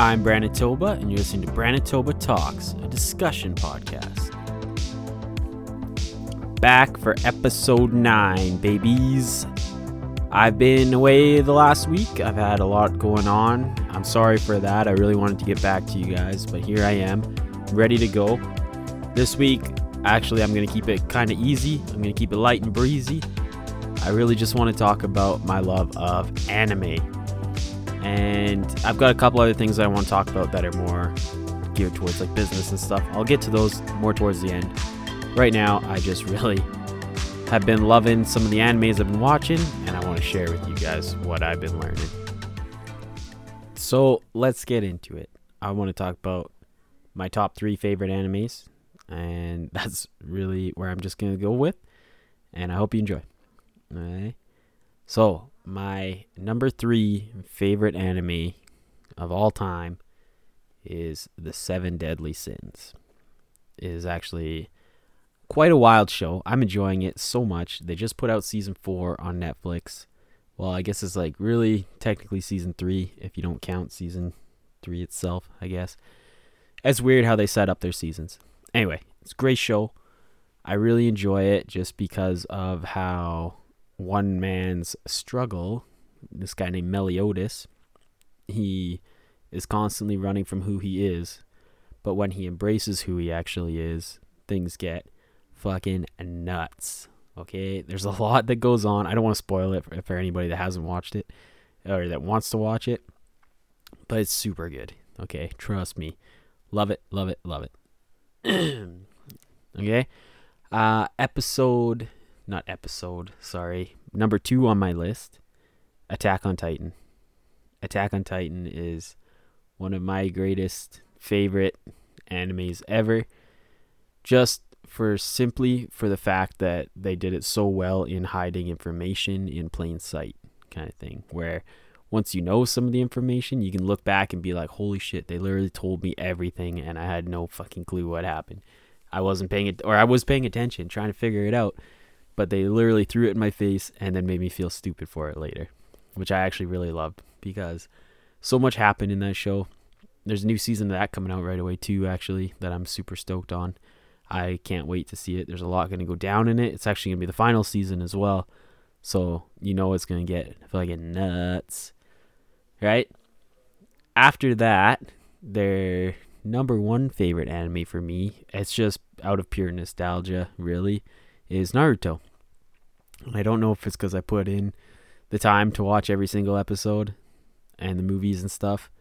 I'm Branitoba, and you're listening to Branitoba Talks, a discussion podcast. Back for episode 9, babies. I've been away the last week. I've had a lot going on. I'm sorry for that. I really wanted to get back to you guys, but here I am, ready to go. This week, actually, I'm going to keep it kind of easy. I'm going to keep it light and breezy. I really just want to talk about my love of anime. And I've got a couple other things that I want to talk about that are more geared towards like business and stuff. I'll get to those more towards the end. Right now, I just really have been loving some of the animes I've been watching, and I want to share with you guys what I've been learning. So let's get into it. I want to talk about my top 3 favorite animes, and that's really where I'm just going to go with, and I hope you enjoy. All right. So my number 3 favorite anime of all time is The Seven Deadly Sins. It is actually quite a wild show. I'm enjoying it so much. They just put out season 4 on Netflix. Well, I guess it's like really technically season 3 if you don't count season 3 itself, I guess. It's weird how they set up their seasons. Anyway, it's a great show. I really enjoy it just because of how one man's struggle, this guy named Meliodas, he is constantly running from who he is, but when he embraces who he actually is, things get fucking nuts, okay? There's a lot that goes on. I don't want to spoil it for anybody that hasn't watched it or that wants to watch it, but it's super good, okay? Trust me. Love it, love it, love it. Okay? Number 2 on my list, Attack on Titan. Attack on Titan is one of my greatest favorite animes ever. Just for the fact that they did it so well in hiding information in plain sight kind of thing. Where once you know some of the information, you can look back and be like, holy shit, they literally told me everything and I had no fucking clue what happened. I wasn't paying it, or I was paying attention, trying to figure it out. But they literally threw it in my face and then made me feel stupid for it later, which I actually really loved because so much happened in that show. There's a new season of that coming out right away too, actually, that I'm super stoked on. I can't wait to see it. There's a lot going to go down in it. It's actually going to be the final season as well. So, you know, it's going to get fucking nuts, right? After that, their number 1 favorite anime for me, it's just out of pure nostalgia, really, is Naruto. I don't know if it's because I put in the time to watch every single episode and the movies and stuff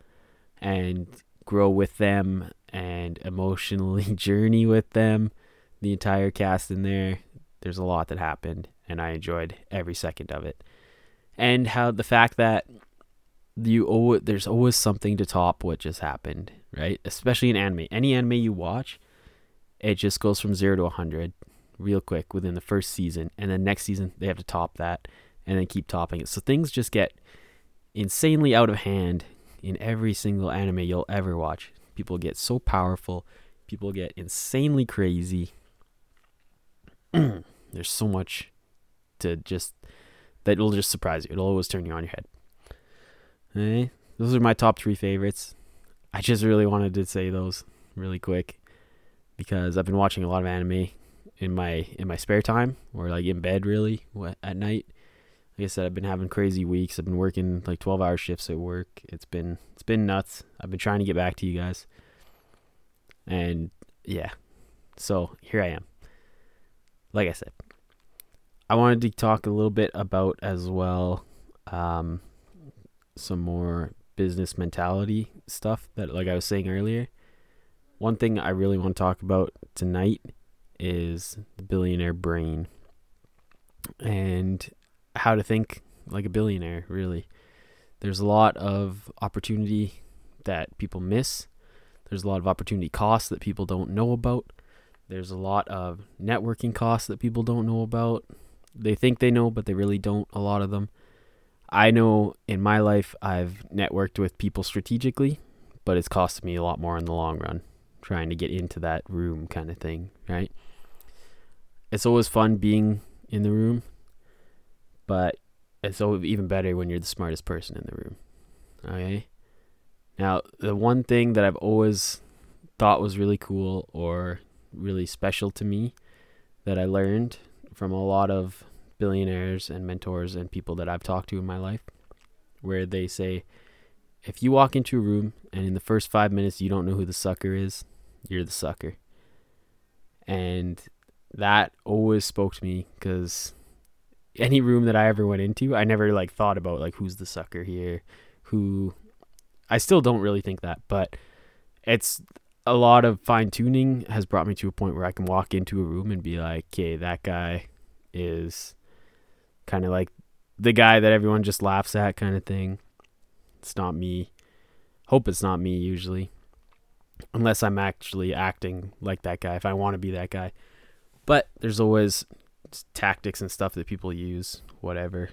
and grow with them and emotionally journey with them. The entire cast in there, there's a lot that happened and I enjoyed every second of it. And how the fact that there's always something to top what just happened, right? Especially in anime. Any anime you watch, it just goes from 0 to 100. Real quick within the first season, and then next season they have to top that and then keep topping it. So things just get insanely out of hand in every single anime you'll ever watch. People get so powerful, people get insanely crazy. There's so much to just that will just surprise you. It'll always turn you on your head. Okay? Those are my top 3 favorites. I just really wanted to say those really quick because I've been watching a lot of anime in my spare time, or like in bed really at night. Like I said, I've been having crazy weeks. I've been working like 12-hour shifts at work. It's been nuts. I've been trying to get back to you guys. And yeah, so here I am. Like I said, I wanted to talk a little bit about as well some more business mentality stuff that, like I was saying earlier, one thing I really want to talk about tonight is the billionaire brain and how to think like a billionaire, really. There's a lot of opportunity that people miss. There's a lot of opportunity costs that people don't know about. There's a lot of networking costs that people don't know about. They think they know, but they really don't, a lot of them. I know in my life I've networked with people strategically, but it's costed me a lot more in the long run trying to get into that room kind of thing, right? It's always fun being in the room, but it's even better when you're the smartest person in the room, okay? Now, the one thing that I've always thought was really cool or really special to me that I learned from a lot of billionaires and mentors and people that I've talked to in my life, where they say, if you walk into a room and in the first 5 minutes you don't know who the sucker is, you're the sucker. And that always spoke to me, because any room that I ever went into, I never thought about who's the sucker here, who I still don't really think that, but it's a lot of fine tuning has brought me to a point where I can walk into a room and be like, okay, that guy is kind of like the guy that everyone just laughs at kind of thing. It's not me. Hope it's not me usually, unless I'm actually acting like that guy, if I want to be that guy. But there's always tactics and stuff that people use, whatever.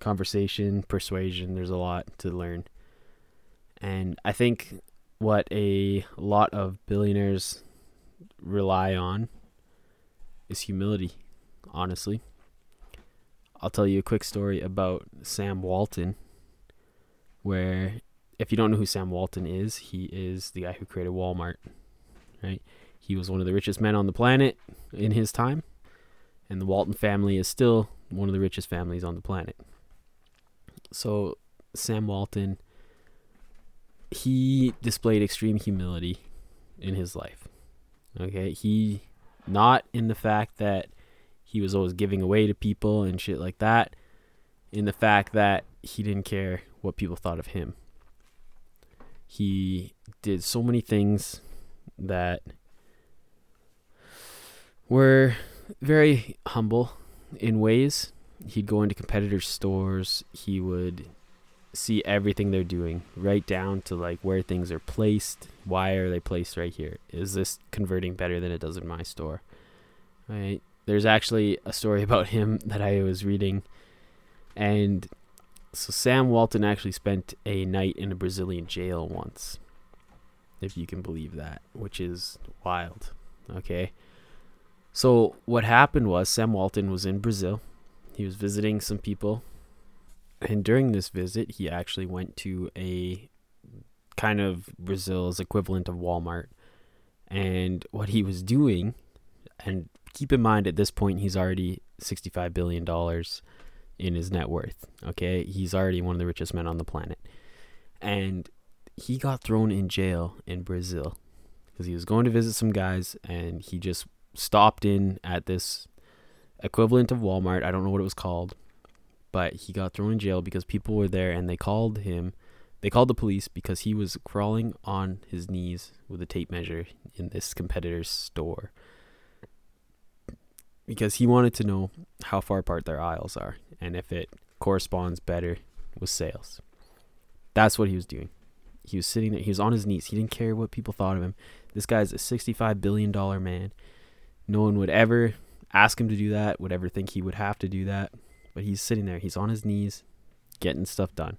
Conversation, persuasion, there's a lot to learn. And I think what a lot of billionaires rely on is humility, honestly. I'll tell you a quick story about Sam Walton, where if you don't know who Sam Walton is, he is the guy who created Walmart, right? He was one of the richest men on the planet in his time, and the Walton family is still one of the richest families on the planet. So Sam Walton, he displayed extreme humility in his life, okay? He, not in the fact that he was always giving away to people and shit like that, in the fact that he didn't care what people thought of him. He did so many things that were very humble in ways. He'd go into competitors' stores. He would see everything they're doing, right down to where things are placed. Why are they placed right here? Is this converting better than it does in my store? Right? There's actually a story about him that I was reading. And so Sam Walton actually spent a night in a Brazilian jail once, if you can believe that, which is wild, okay? So what happened was, Sam Walton was in Brazil. He was visiting some people, and during this visit, he actually went to a kind of Brazil's equivalent of Walmart. And what he was doing, and keep in mind at this point, he's already $65 billion in his net worth, okay? He's already one of the richest men on the planet. And he got thrown in jail in Brazil because he was going to visit some guys, and he just stopped in at this equivalent of Walmart. I don't know what it was called, but he got thrown in jail because people were there, and they called the police because he was crawling on his knees with a tape measure in this competitor's store, because he wanted to know how far apart their aisles are and if it corresponds better with sales. That's what he was doing. He was sitting there. He was on his knees. He didn't care what people thought of him. This guy's a $65 billion man. No one would ever ask him to do that, would ever think he would have to do that. But he's sitting there. He's on his knees getting stuff done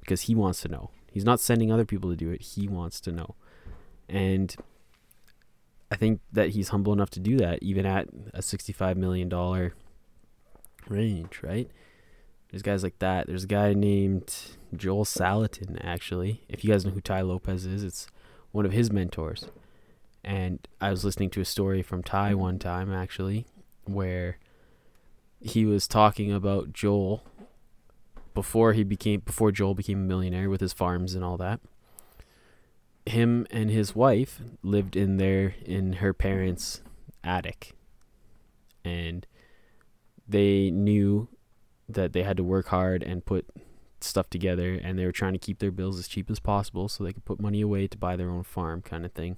because he wants to know. He's not sending other people to do it. He wants to know. And I think that he's humble enough to do that, even at a $65 million range, right? There's guys like that. There's a guy named Joel Salatin, actually. If you guys know who Ty Lopez is, it's one of his mentors. And I was listening to a story from Ty one time, actually, where he was talking about Joel before Joel became a millionaire with his farms and all that. Him and his wife lived in her parents' attic, and they knew that they had to work hard and put stuff together, and they were trying to keep their bills as cheap as possible so they could put money away to buy their own farm kind of thing.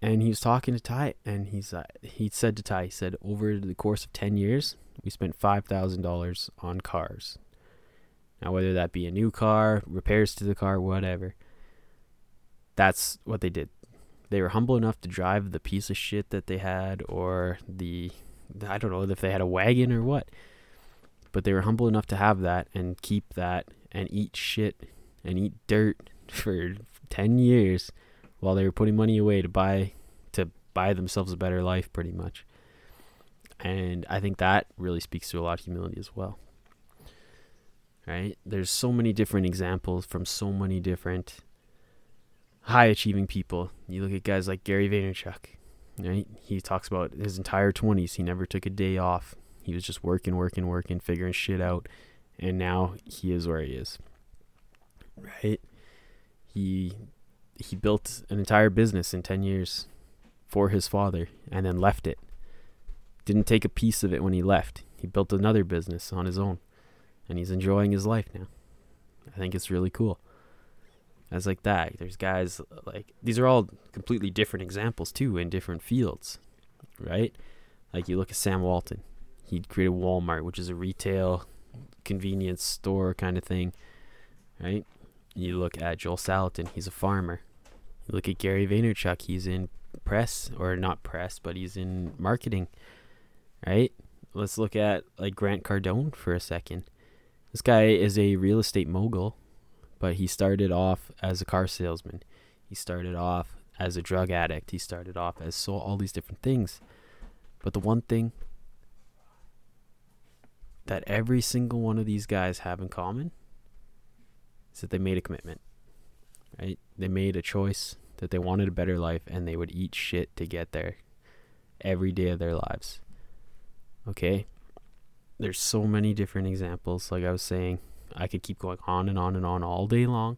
And he was talking to Ty, and he said, over the course of 10 years, we spent $5,000 on cars. Now, whether that be a new car, repairs to the car, whatever. That's what they did. They were humble enough to drive the piece of shit that they had, or I don't know if they had a wagon or what, but they were humble enough to have that and keep that and eat shit and eat dirt for 10 years while they were putting money away to buy themselves a better life, pretty much. And I think that really speaks to a lot of humility as well. right? There's so many different examples from so many different high-achieving people. You look at guys like Gary Vaynerchuk, right? He talks about his entire 20s. He never took a day off. He was just working, figuring shit out. And now he is where he is, right? He built an entire business in 10 years for his father and then left it. Didn't take a piece of it when he left. He built another business on his own, and he's enjoying his life now. I think it's really cool. As like that, there's guys like, these are all completely different examples too in different fields, right? Like you look at Sam Walton. He created Walmart, which is a retail convenience store kind of thing, right? You look at Joel Salatin, he's a farmer. You look at Gary Vaynerchuk, he's in press, or not press, but he's in marketing, right? Let's look at like Grant Cardone for a second. This guy is a real estate mogul, but he started off as a car salesman. He started off as a drug addict. He started off as all these different things. But the one thing that every single one of these guys have in common is that they made a commitment, right? They made a choice that they wanted a better life, and they would eat shit to get there every day of their lives. Okay? There's so many different examples. Like I was saying, I could keep going on and on and on all day long,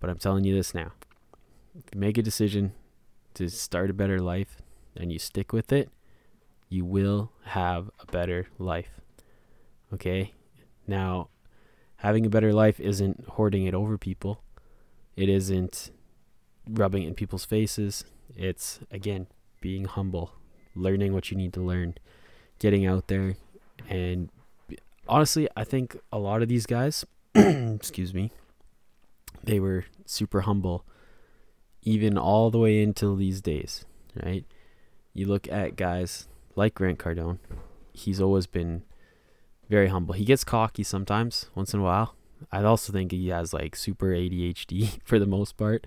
but I'm telling you this now. If you make a decision to start a better life and you stick with it, you will have a better life. Okay? Now, having a better life isn't hoarding it over people. It isn't rubbing it in people's faces. It's, again, being humble, learning what you need to learn, getting out there. And honestly, I think a lot of these guys, excuse me, they were super humble even all the way until these days, right? You look at guys like Grant Cardone. He's always been very humble. He gets cocky sometimes, once in a while. I also think he has like super ADHD for the most part,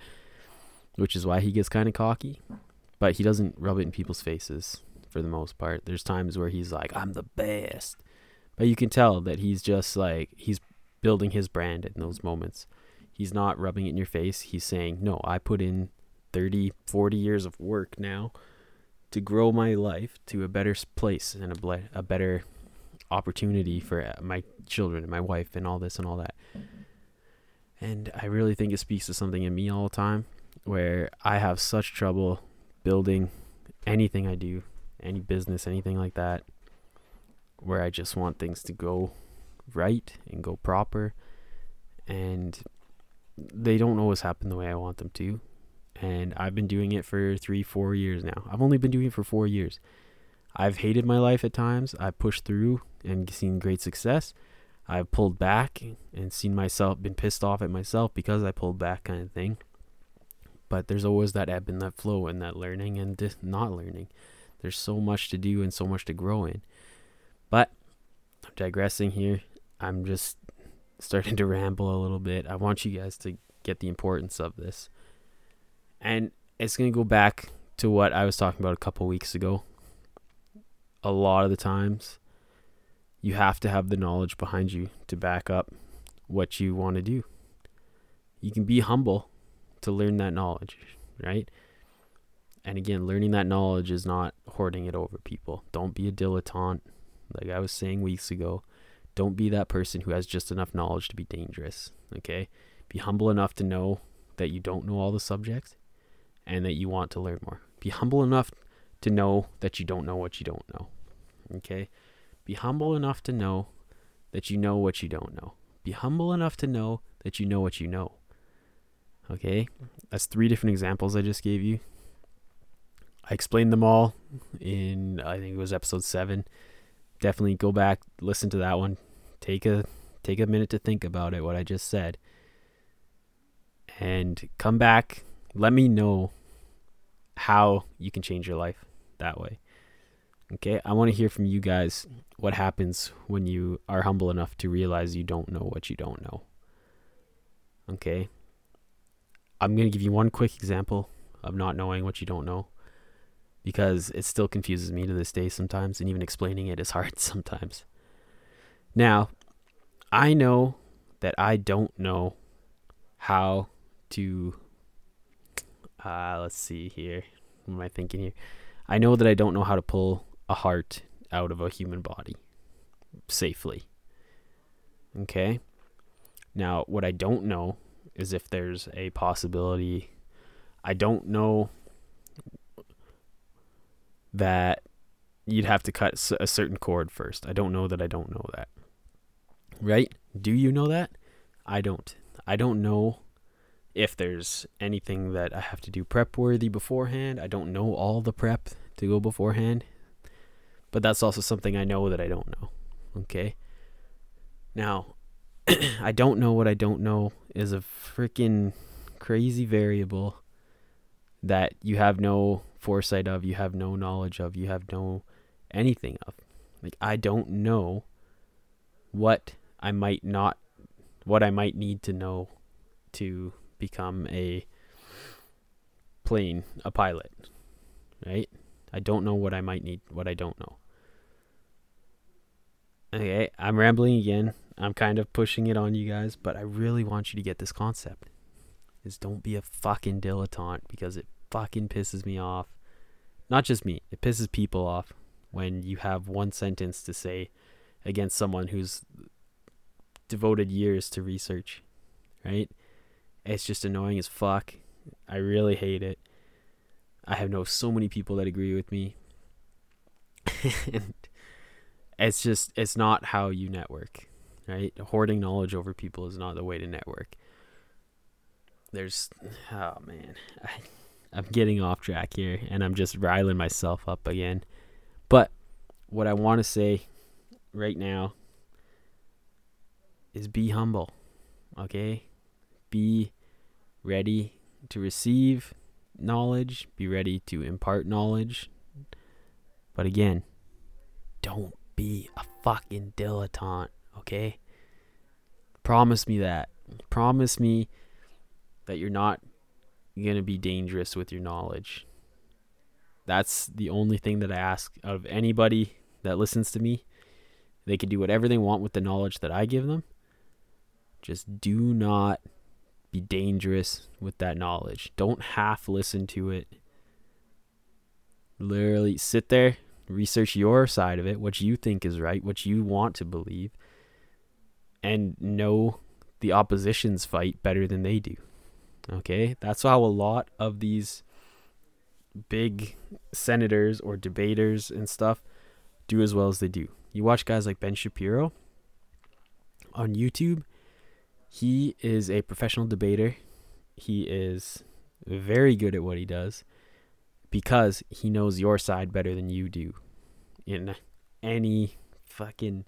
which is why he gets kind of cocky. But he doesn't rub it in people's faces for the most part. There's times where he's like, I'm the best. But you can tell that he's just like, he's building his brand in those moments. He's not rubbing it in your face. He's saying, no, I put in 30, 40 years of work now to grow my life to a better place and a better opportunity for my children and my wife and all this and all that. And I really think it speaks to something in me all the time, where I have such trouble building anything I do, any business, anything like that, where I just want things to go right and go proper, and they don't always happen the way I want them to. And I've been doing it for 3-4 years now. I've only been doing it for 4 years. I've hated my life at times. I've pushed through and seen great success. I've pulled back and seen myself, been pissed off at myself because I pulled back, kind of thing. But there's always that ebb and that flow and that learning and not learning. There's so much to do and so much to grow in. But I'm digressing here. I'm just starting to ramble a little bit. I want you guys to get the importance of this. And it's going to go back to what I was talking about a couple weeks ago. A lot of the times, you have to have the knowledge behind you to back up what you want to do. You can be humble to learn that knowledge, right? And again, learning that knowledge is not hoarding it over people. Don't be a dilettante, like I was saying weeks ago. Don't be that person who has just enough knowledge to be dangerous, okay? Be humble enough to know that you don't know all the subjects and that you want to learn more. Be humble enough to know that you don't know what you don't know. Okay? Be humble enough to know that you know what you don't know. Be humble enough to know that you know what you know. Okay? That's 3 different examples I just gave you. I explained them all in, I think it was episode 7. Definitely go back, listen to that one. Take a minute to think about it, what I just said. And come back. Let me know how you can change your life that way. Okay, I want to hear from you guys what happens when you are humble enough to realize you don't know what you don't know. Okay, I'm going to give you one quick example of not knowing what you don't know, because it still confuses me to this day sometimes, and even explaining it is hard sometimes. Now, I know that I don't know how to, let's see here. What am I thinking here? I know that I don't know how to pull a heart out of a human body safely. Okay. Now, what I don't know is if there's a possibility. I don't know that you'd have to cut a certain cord first. I don't know that I don't know that. Right? Do you know that? I don't. I don't know if there's anything that I have to do prep worthy beforehand. I don't know all the prep to go beforehand. But that's also something I know that I don't know. Okay? Now, I don't know what I don't know is a freaking crazy variable that you have no foresight of, you have no knowledge of, you have no anything of. Like, I don't know what I might need to know to become a pilot, right? I don't know what I might need, what I don't know. Okay, I'm rambling again. I'm kind of pushing it on you guys, but I really want you to get this concept. Is don't be a fucking dilettante, because it fucking pisses me off. Not just me, it pisses people off when you have one sentence to say against someone who's devoted years to research, right? It's just annoying as fuck. I really hate it. I have known so many people that agree with me. And it's not how you network, right? Hoarding knowledge over people is not the way to network. I'm getting off track here, and I'm just riling myself up again. But what I want to say right now is be humble, okay? Be ready to receive knowledge. Be ready to impart knowledge. But again, don't be a fucking dilettante, okay? Promise me that. Promise me that you're not going to be dangerous with your knowledge. That's the only thing that I ask of anybody that listens to me. They can do whatever they want with the knowledge that I give them. Just do not be dangerous with that knowledge. Don't half listen to it. Literally sit there, research your side of it, what you think is right, what you want to believe, and know the opposition's fight better than they do. Okay, that's how a lot of these big senators or debaters and stuff do as well as they do. You watch guys like Ben Shapiro on YouTube. He is a professional debater. He is very good at what he does because he knows your side better than you do in any fucking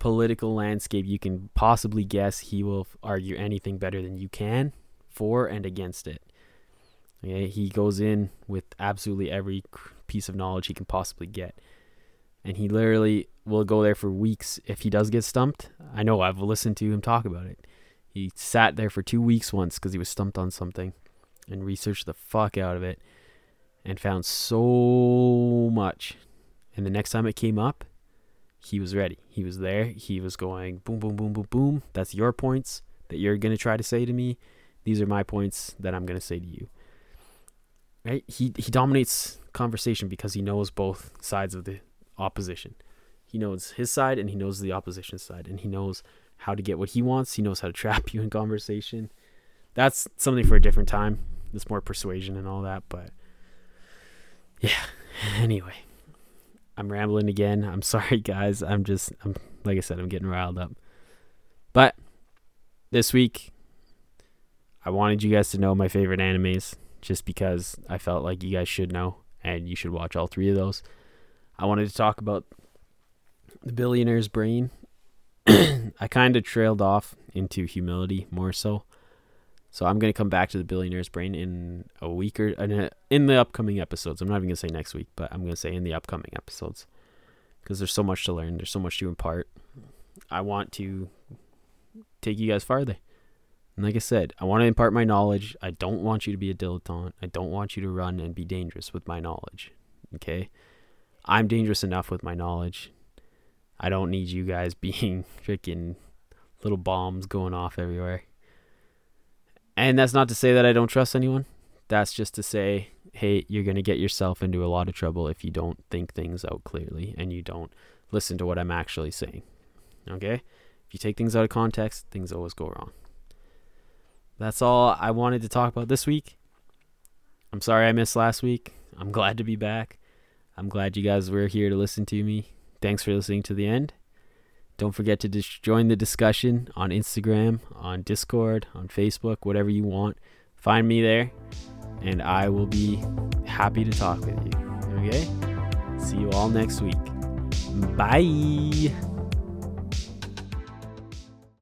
political landscape you can possibly guess. He will argue anything better than you can, for and against it. Okay, he goes in with absolutely every piece of knowledge he can possibly get. And he literally will go there for weeks if he does get stumped. I know, I've listened to him talk about it. He sat there for 2 weeks once because he was stumped on something and researched the fuck out of it and found so much. And the next time it came up, he was ready. He was there. He was going boom, boom, boom, boom, boom. That's your points that you're going to try to say to me. These are my points that I'm going to say to you. Right? He dominates conversation because he knows both sides of the opposition. He knows his side and he knows the opposition side, and he knows how to get what he wants. He knows how to trap you in conversation. That's something for a different time. It's more persuasion and all that, but yeah. Anyway, I'm rambling again. I'm sorry guys. I'm like I said, I'm getting riled up. But this week I wanted you guys to know my favorite animes just because I felt like you guys should know and you should watch all three of those. I wanted to talk about The Billionaire's Brain. I kind of trailed off into humility more so. So I'm going to come back to The Billionaire's Brain in a week or in the upcoming episodes. I'm not even going to say next week, but I'm going to say in the upcoming episodes because there's so much to learn. There's so much to impart. I want to take you guys farther. And like I said, I want to impart my knowledge. I don't want you to be a dilettante. I don't want you to run and be dangerous with my knowledge. Okay? I'm dangerous enough with my knowledge. I don't need you guys being freaking little bombs going off everywhere. And that's not to say that I don't trust anyone. That's just to say, hey, you're going to get yourself into a lot of trouble if you don't think things out clearly and you don't listen to what I'm actually saying. Okay? If you take things out of context, things always go wrong. That's all I wanted to talk about this week. I'm sorry I missed last week. I'm glad to be back. I'm glad you guys were here to listen to me. Thanks for listening to the end. Don't forget to join the discussion on Instagram, on Discord, on Facebook, whatever you want. Find me there, and I will be happy to talk with you. Okay? See you all next week. Bye.